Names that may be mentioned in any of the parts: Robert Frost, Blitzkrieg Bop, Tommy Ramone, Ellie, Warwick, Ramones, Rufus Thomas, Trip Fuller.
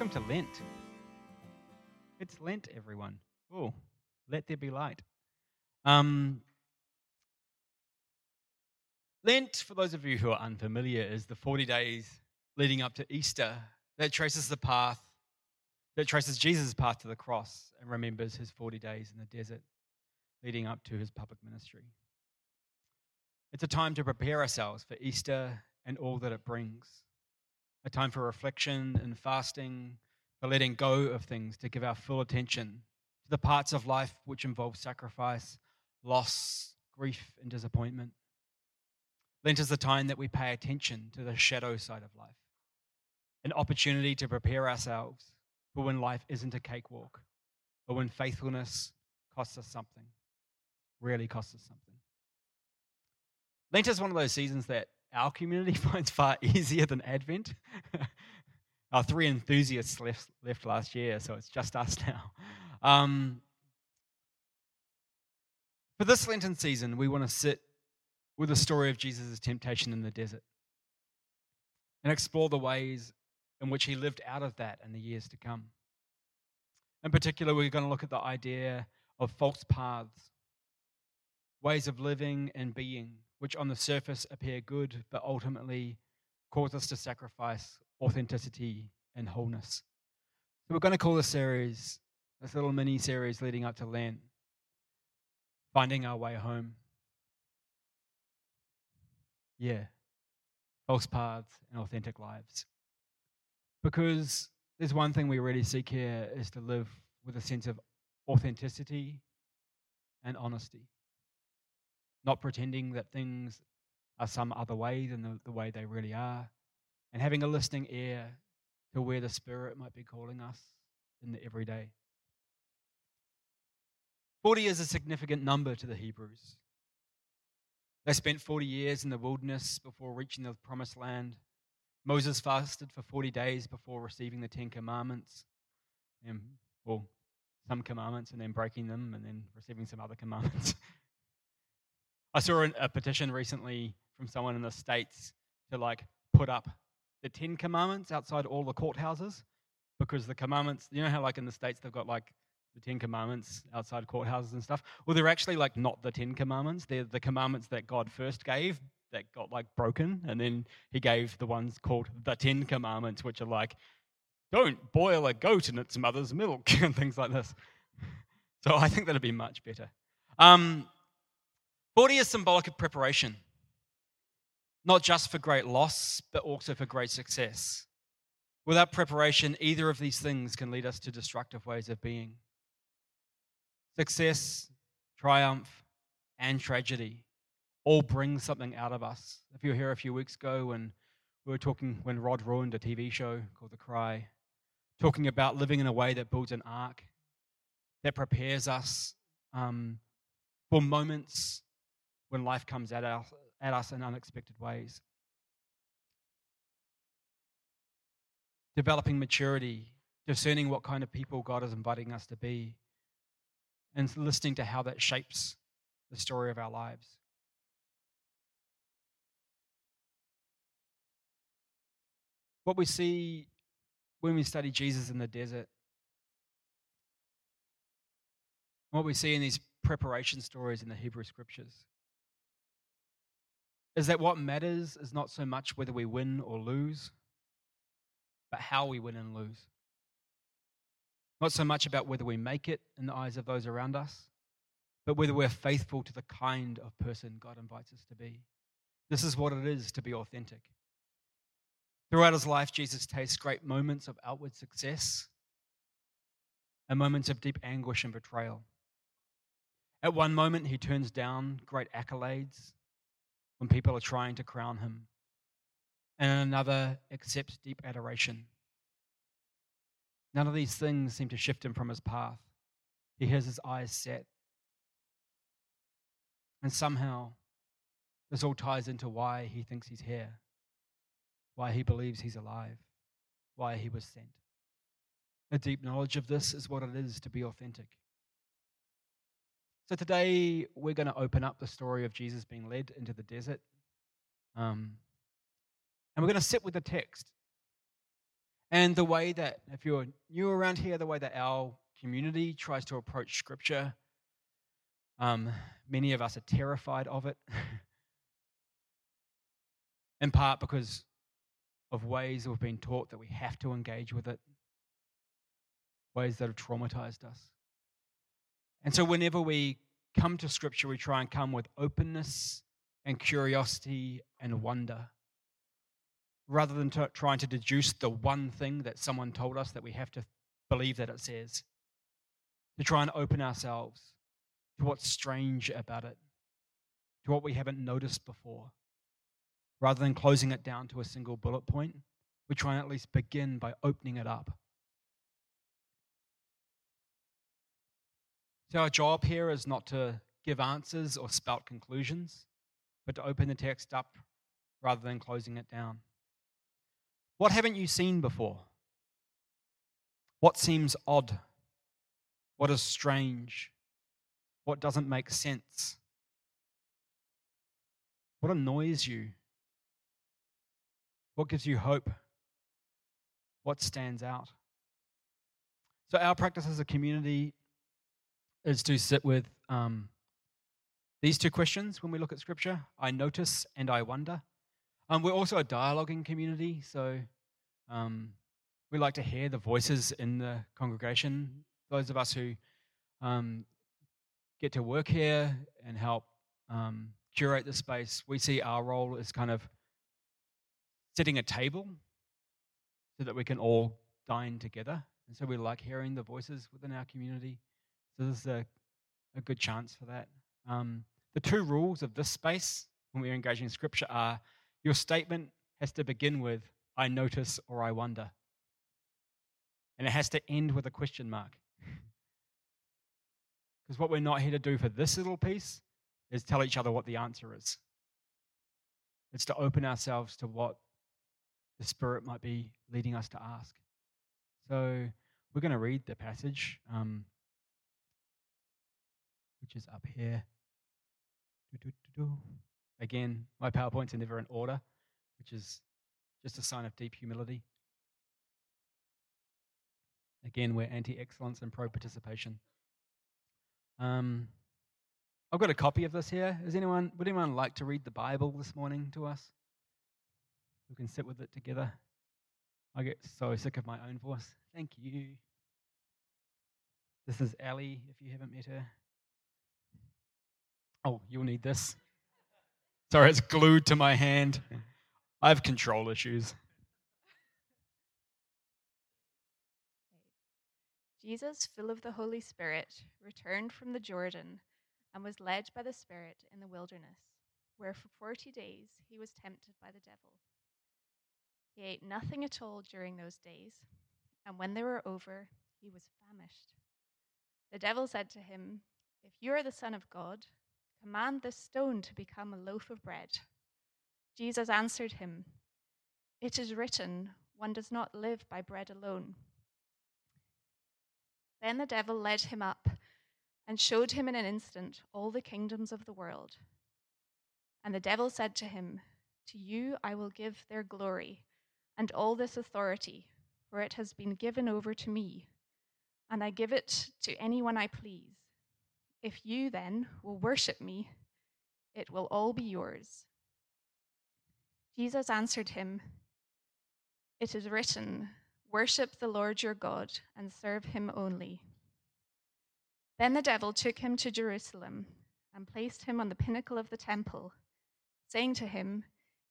Welcome to Lent. It's Lent, everyone. Oh, let there be light. Lent, for those of you who are unfamiliar, is the 40 days leading up to Easter that traces the path, that traces Jesus' path to the cross and remembers his 40 days in the desert leading up to his public ministry. It's a time to prepare ourselves for Easter and all that it brings, a time for reflection and fasting, for letting go of things to give our full attention to the parts of life which involve sacrifice, loss, grief, and disappointment. Lent is the time that we pay attention to the shadow side of life, an opportunity to prepare ourselves for when life isn't a cakewalk, or when faithfulness costs us something, really costs us something. Lent is one of those seasons that our community finds far easier than Advent. Our three enthusiasts left last year, so it's just us now. For this Lenten season, we want to sit with the story of Jesus' temptation in the desert and explore the ways in which he lived out of that in the years to come. In particular, we're going to look at the idea of false paths, ways of living and being, which on the surface appear good, but ultimately cause us to sacrifice authenticity and wholeness. So we're going to call this series, this little mini-series leading up to Lent, Finding Our Way Home. Yeah, false paths and authentic lives. Because there's one thing we really seek here is to live with a sense of authenticity and honesty, not pretending that things are some other way than the way they really are, and having a listening ear to where the Spirit might be calling us in the everyday. 40 is a significant number to the Hebrews. They spent 40 years in the wilderness before reaching the promised land. Moses fasted for 40 days before receiving the Ten Commandments, and, well, some commandments, and then breaking them, and then receiving some other commandments. I saw a petition recently from someone in the States to put up the Ten Commandments outside all the courthouses, because the commandments, you know how in the States they've got the Ten Commandments outside courthouses and stuff. Well, they're actually not the Ten Commandments. They're the commandments that God first gave that got broken, and then he gave the ones called the Ten Commandments, which are don't boil a goat in its mother's milk and things like this. So I think that'd be much better. 40 is symbolic of preparation, not just for great loss, but also for great success. Without preparation, either of these things can lead us to destructive ways of being. Success, triumph, and tragedy all bring something out of us. If you were here a few weeks ago when we were talking, when Rod ruined a TV show called The Cry, talking about living in a way that builds an ark, that prepares us for moments when life comes at us in unexpected ways. Developing maturity, discerning what kind of people God is inviting us to be, and listening to how that shapes the story of our lives. What we see when we study Jesus in the desert, what we see in these preparation stories in the Hebrew Scriptures, is that what matters is not so much whether we win or lose, but how we win and lose. Not so much about whether we make it in the eyes of those around us, but whether we're faithful to the kind of person God invites us to be. This is what it is to be authentic. Throughout his life, Jesus tastes great moments of outward success and moments of deep anguish and betrayal. At one moment, he turns down great accolades when people are trying to crown him, and another accepts deep adoration. None of these things seem to shift him from his path. He has his eyes set. And somehow, this all ties into why he thinks he's here, why he believes he's alive, why he was sent. A deep knowledge of this is what it is to be authentic. So today, we're going to open up the story of Jesus being led into the desert. And we're going to sit with the text. And the way that, if you're new around here, the way that our community tries to approach Scripture, many of us are terrified of it, in part because of ways that we've been taught that we have to engage with it, ways that have traumatized us. And so whenever we come to Scripture, we try and come with openness and curiosity and wonder, rather than trying to deduce the one thing that someone told us that we have to believe that it says, to try and open ourselves to what's strange about it, to what we haven't noticed before. Rather than closing it down to a single bullet point, we try and at least begin by opening it up. So our job here is not to give answers or spout conclusions, but to open the text up rather than closing it down. What haven't you seen before? What seems odd? What is strange? What doesn't make sense? What annoys you? What gives you hope? What stands out? So our practice as a community is to sit with these two questions when we look at Scripture: I notice and I wonder. We're also a dialoguing community, so we like to hear the voices in the congregation. Those of us who get to work here and help curate the space, we see our role as kind of setting a table so that we can all dine together. And so we like hearing the voices within our community. So this is a good chance for that. The two rules of this space when we're engaging Scripture are: your statement has to begin with "I notice" or "I wonder," and it has to end with a question mark. Because what we're not here to do for this little piece is tell each other what the answer is. It's to open ourselves to what the Spirit might be leading us to ask. So we're going to read the passage, which is up here. Again, my PowerPoints are never in order, which is just a sign of deep humility. Again, we're anti-excellence and pro-participation. I've got a copy of this here. Would anyone like to read the Bible this morning to us? We can sit with it together. I get so sick of my own voice. Thank you. This is Ellie, if you haven't met her. Oh, you'll need this. Sorry, it's glued to my hand. I have control issues. Jesus, full of the Holy Spirit, returned from the Jordan and was led by the Spirit in the wilderness, where for 40 days he was tempted by the devil. He ate nothing at all during those days, and when they were over, he was famished. The devil said to him, "If you are the Son of God, command this stone to become a loaf of bread." Jesus answered him, "It is written, one does not live by bread alone." Then the devil led him up and showed him in an instant all the kingdoms of the world. And the devil said to him, "To you I will give their glory and all this authority, for it has been given over to me, and I give it to anyone I please. If you then will worship me, it will all be yours." Jesus answered him, "It is written, worship the Lord your God and serve him only." Then the devil took him to Jerusalem and placed him on the pinnacle of the temple, saying to him,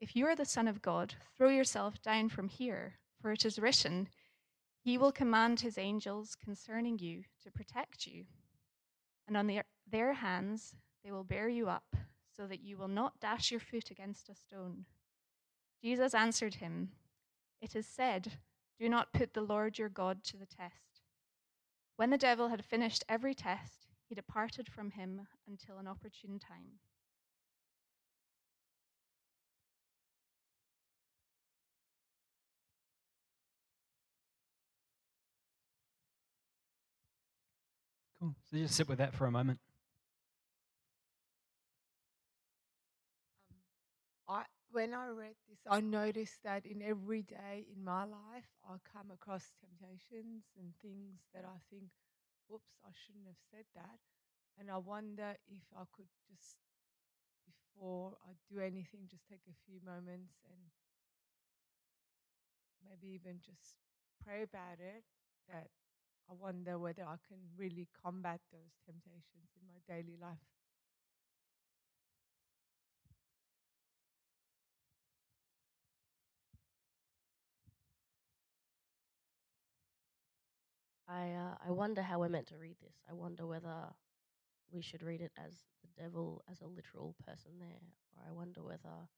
"If you are the Son of God, throw yourself down from here, for it is written, he will command his angels concerning you to protect you. And on their hands they will bear you up, so that you will not dash your foot against a stone." Jesus answered him, "It is said, do not put the Lord your God to the test." When the devil had finished every test, he departed from him until an opportune time. So just sit with that for a moment. when I read this, I noticed that in every day in my life, I come across temptations and things that I think, whoops, I shouldn't have said that. And I wonder if I could just, before I do anything, just take a few moments and maybe even just pray about it, that I wonder whether I can really combat those temptations in my daily life. I wonder how we're meant to read this. I wonder whether we should read it as the devil, as a literal person there, or I wonder whether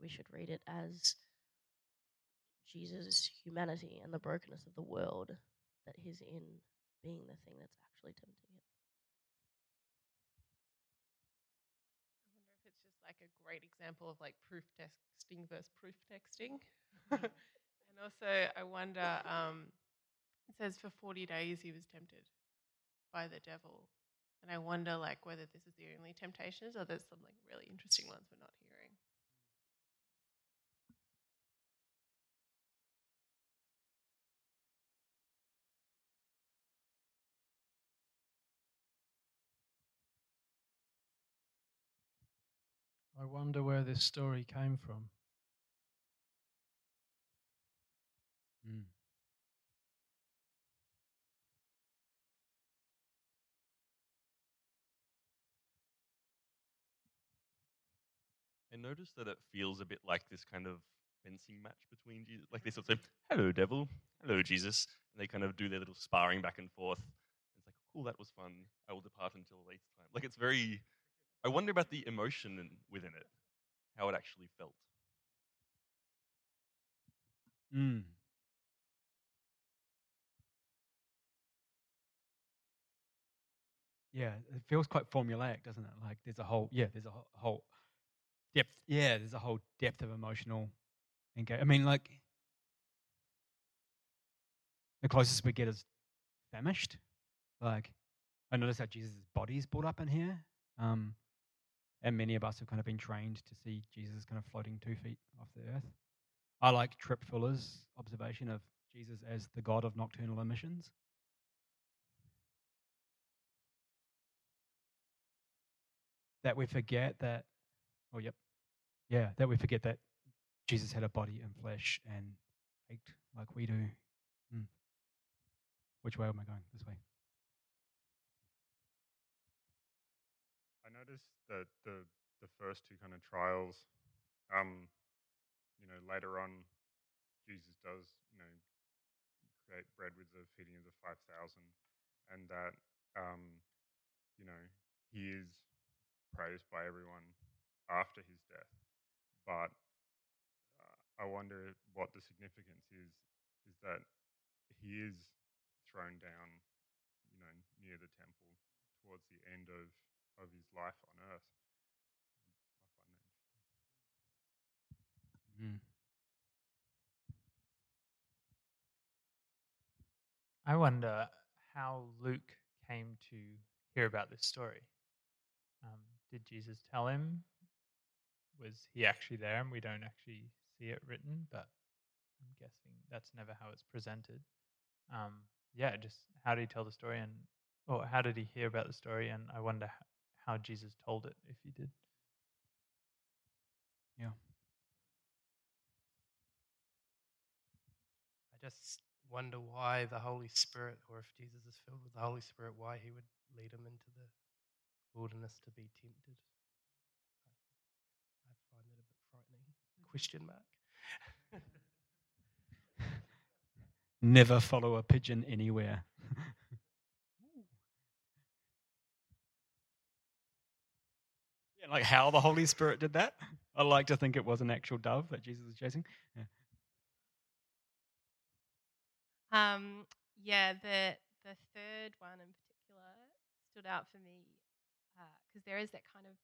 we should read it as Jesus' humanity and the brokenness of the world that he's in being the thing that's actually tempting him. I wonder if it's just like a great example of like proof texting versus proof texting. And also I wonder, it says for 40 days he was tempted by the devil. And I wonder like whether this is the only temptations or there's some like really interesting ones we're not hearing. I wonder where this story came from. Mm. I noticed that it feels a bit like this kind of fencing match between Jesus. Like they sort of say, hello, devil. Hello, Jesus. And they kind of do their little sparring back and forth. And it's like, cool, that was fun. I will depart until a later time. Like it's very... I wonder about the emotion within it, how it actually felt. Mm. Yeah, it feels quite formulaic, doesn't it? Like there's a whole depth. Yeah, there's a whole depth of emotional engagement. I mean, like the closest we get is famished. Like I notice how Jesus' body is brought up in here. And many of us have kind of been trained to see Jesus kind of floating 2 feet off the earth. I like Trip Fuller's observation of Jesus as the God of nocturnal emissions. That we forget that, that Jesus had a body and flesh and ached like we do. Mm. Which way am I going? This way. I noticed that the first two kind of trials, later on, Jesus does, create bread with the feeding of the 5,000, and that, he is praised by everyone after his death. But I wonder what the significance is that he is thrown down, near the temple towards the end of his life on earth. I find that interesting. Mm. I wonder how Luke came to hear about this story. Did Jesus tell him? Was he actually there? And we don't actually see it written, but I'm guessing that's never how it's presented. Just how did he tell the story, or how did he hear about the story? And I wonder how Jesus told it, if he did. Yeah. I just wonder why the Holy Spirit, or if Jesus is filled with the Holy Spirit, why he would lead him into the wilderness to be tempted. I find that a bit frightening. Question mark. Never follow a pigeon anywhere. Like how the Holy Spirit did that. I like to think it was an actual dove that Jesus was chasing. Yeah. The third one in particular stood out for me because there is that kind of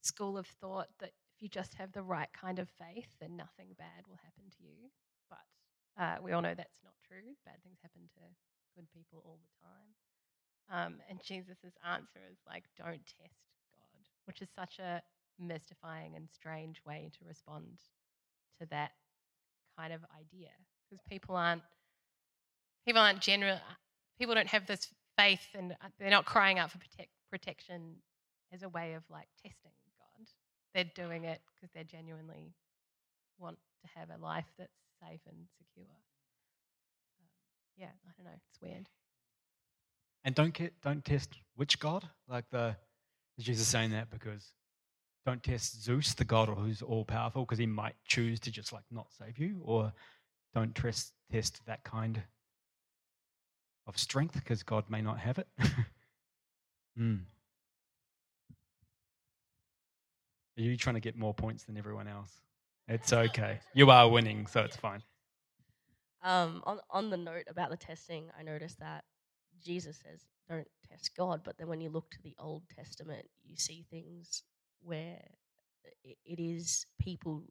school of thought that if you just have the right kind of faith, then nothing bad will happen to you. But we all know that's not true. Bad things happen to good people all the time. And Jesus' answer is like, don't test, which is such a mystifying and strange way to respond to that kind of idea, because people aren't general. People don't have this faith, and they're not crying out for protection as a way of like testing God. They're doing it because they genuinely want to have a life that's safe and secure. Yeah, I don't know. It's weird. And don't test which God? Like is Jesus saying that because don't test Zeus, the god who's all-powerful, because he might choose to just like not save you, or don't test that kind of strength because God may not have it. Are you trying to get more points than everyone else? It's okay. You are winning, so it's fine. On the note about the testing, I noticed that Jesus says don't test God, but then when you look to the Old Testament, you see things where it is people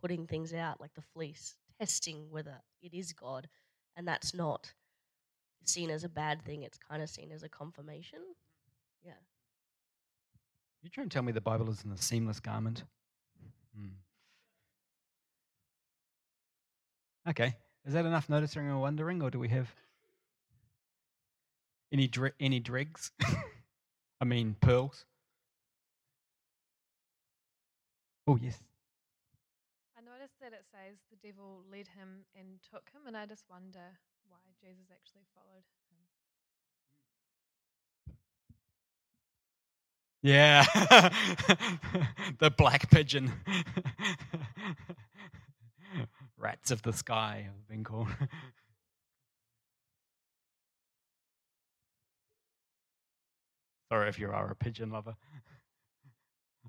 putting things out, like the fleece, testing whether it is God, and that's not seen as a bad thing. It's kind of seen as a confirmation. Yeah. You're trying to tell me the Bible is in a seamless garment? Okay. Is that enough noticing or wondering, or do we have any dregs? I mean, pearls? Oh, yes. I noticed that it says the devil led him and took him, and I just wonder why Jesus actually followed him. Yeah. The black pigeon. Rats of the sky have been called. Sorry if you are a pigeon lover.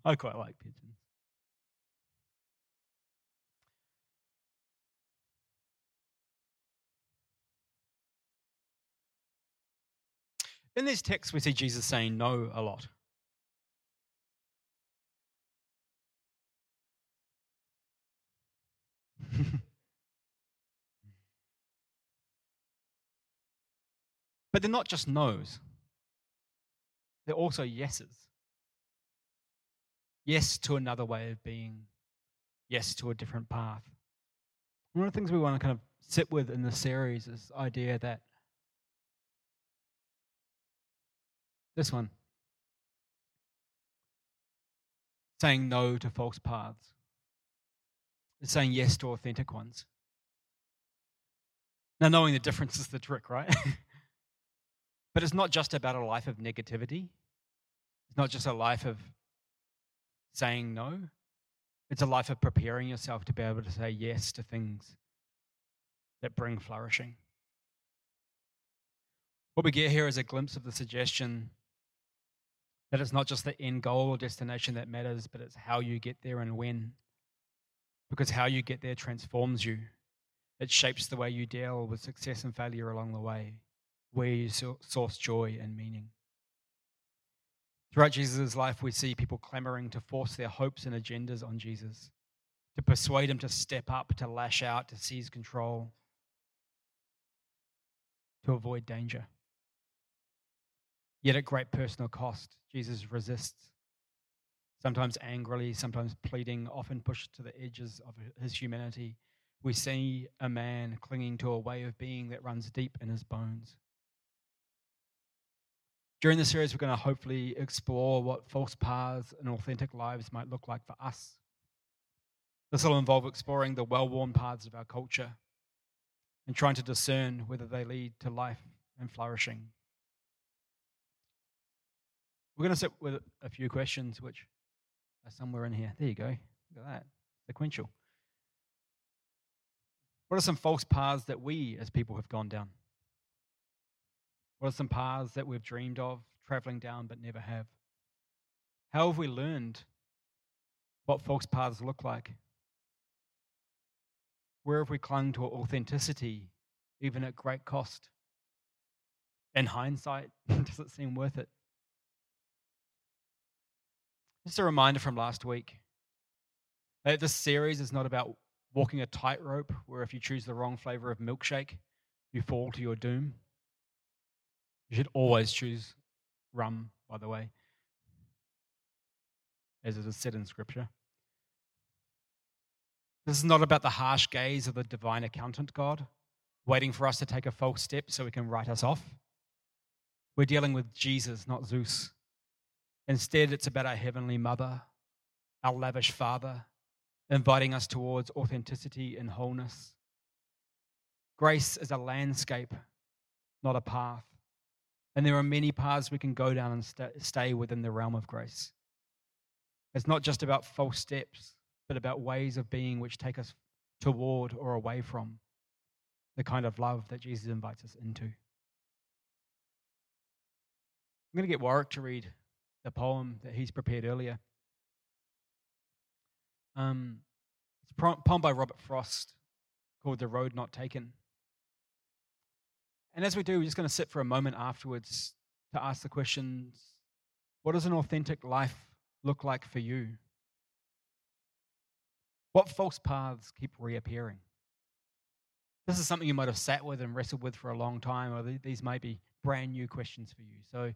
I quite like pigeons. In these texts, we see Jesus saying no a lot. But they're not just no's. They're also yeses. Yes to another way of being. Yes to a different path. One of the things we want to kind of sit with in this series is the idea that this one, saying no to false paths, is saying yes to authentic ones. Now, knowing the difference is the trick, right? But it's not just about a life of negativity. It's not just a life of saying no. It's a life of preparing yourself to be able to say yes to things that bring flourishing. What we get here is a glimpse of the suggestion that it's not just the end goal or destination that matters, but it's how you get there and when. Because how you get there transforms you. It shapes the way you deal with success and failure along the way, where you source joy and meaning. Throughout Jesus' life, we see people clamoring to force their hopes and agendas on Jesus, to persuade him to step up, to lash out, to seize control, to avoid danger. Yet at great personal cost, Jesus resists, sometimes angrily, sometimes pleading, often pushed to the edges of his humanity. We see a man clinging to a way of being that runs deep in his bones. During this series, we're going to hopefully explore what false paths and authentic lives might look like for us. This will involve exploring the well-worn paths of our culture and trying to discern whether they lead to life and flourishing. We're going to sit with a few questions which are somewhere in here. There you go. Look at that. Sequential. What are some false paths that we as people have gone down? What are some paths that we've dreamed of traveling down but never have? How have we learned what false paths look like? Where have we clung to authenticity, even at great cost? In hindsight, does it seem worth it? Just a reminder from last week that this series is not about walking a tightrope where if you choose the wrong flavor of milkshake, you fall to your doom. You should always choose rum, by the way. as it is said in Scripture. This is not about the harsh gaze of the divine accountant God, waiting for us to take a false step so he can write us off. We're dealing with Jesus, not Zeus. Instead, it's about our Heavenly Mother, our lavish Father, inviting us towards authenticity and wholeness. Grace is a landscape, not a path. And there are many paths we can go down and stay within the realm of grace. It's not just about false steps, but about ways of being which take us toward or away from the kind of love that Jesus invites us into. I'm going to get Warwick to read the poem that he's prepared earlier. It's a poem by Robert Frost called The Road Not Taken. And as we do, we're just going to sit for a moment afterwards to ask the questions, what does an authentic life look like for you? What false paths keep reappearing? This is something you might have sat with and wrestled with for a long time, or these may be brand new questions for you. So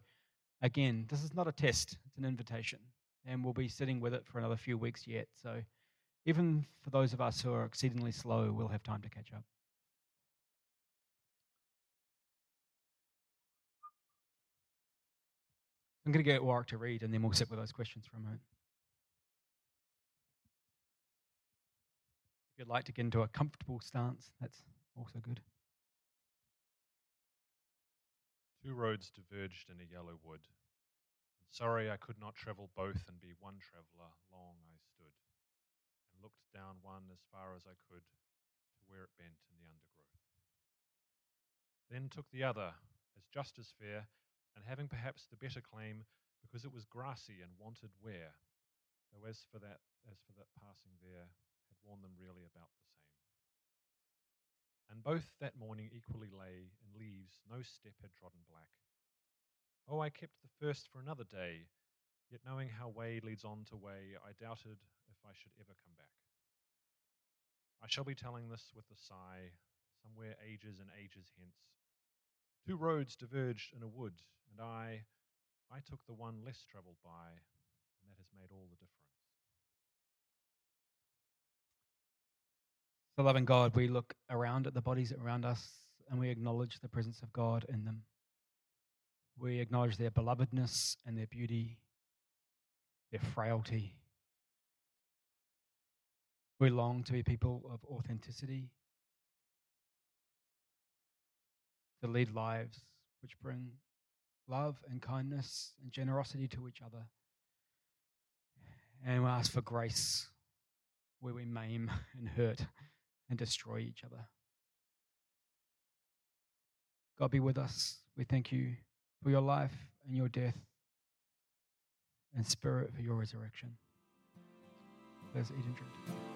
again, this is not a test, it's an invitation, and we'll be sitting with it for another few weeks yet. So even for those of us who are exceedingly slow, we'll have time to catch up. I'm going to get Warwick to read, and then we'll sit with those questions for a moment. If you'd like to get into a comfortable stance, that's also good. 2 roads diverged in a yellow wood. And sorry I could not travel both and be one traveller, long I stood, and looked down one as far as I could to where it bent in the undergrowth. Then took the other, as just as fair, and having perhaps the better claim, because it was grassy and wanted wear, though as for that passing there had worn them really about the same. And both that morning equally lay in leaves no step had trodden black. Oh, I kept the first for another day, yet knowing how way leads on to way, I doubted if I should ever come back. I shall be telling this with a sigh, somewhere ages and ages hence. 2 roads diverged in a wood, and I took the one less travelled by, and that has made all the difference. So loving God, we look around at the bodies around us and we acknowledge the presence of God in them. We acknowledge their belovedness and their beauty, their frailty. We long to be people of authenticity, to lead lives which bring love and kindness and generosity to each other. And we ask for grace where we maim and hurt and destroy each other. God, be with us. We thank you for your life and your death, and Spirit for your resurrection. Let's eat and drink.